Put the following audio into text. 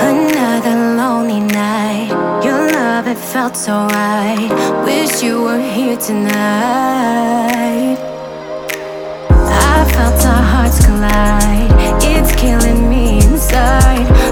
Another lonely night. Your love, it felt so right. Wish you were here tonight. I felt our hearts collide. It's killing me inside.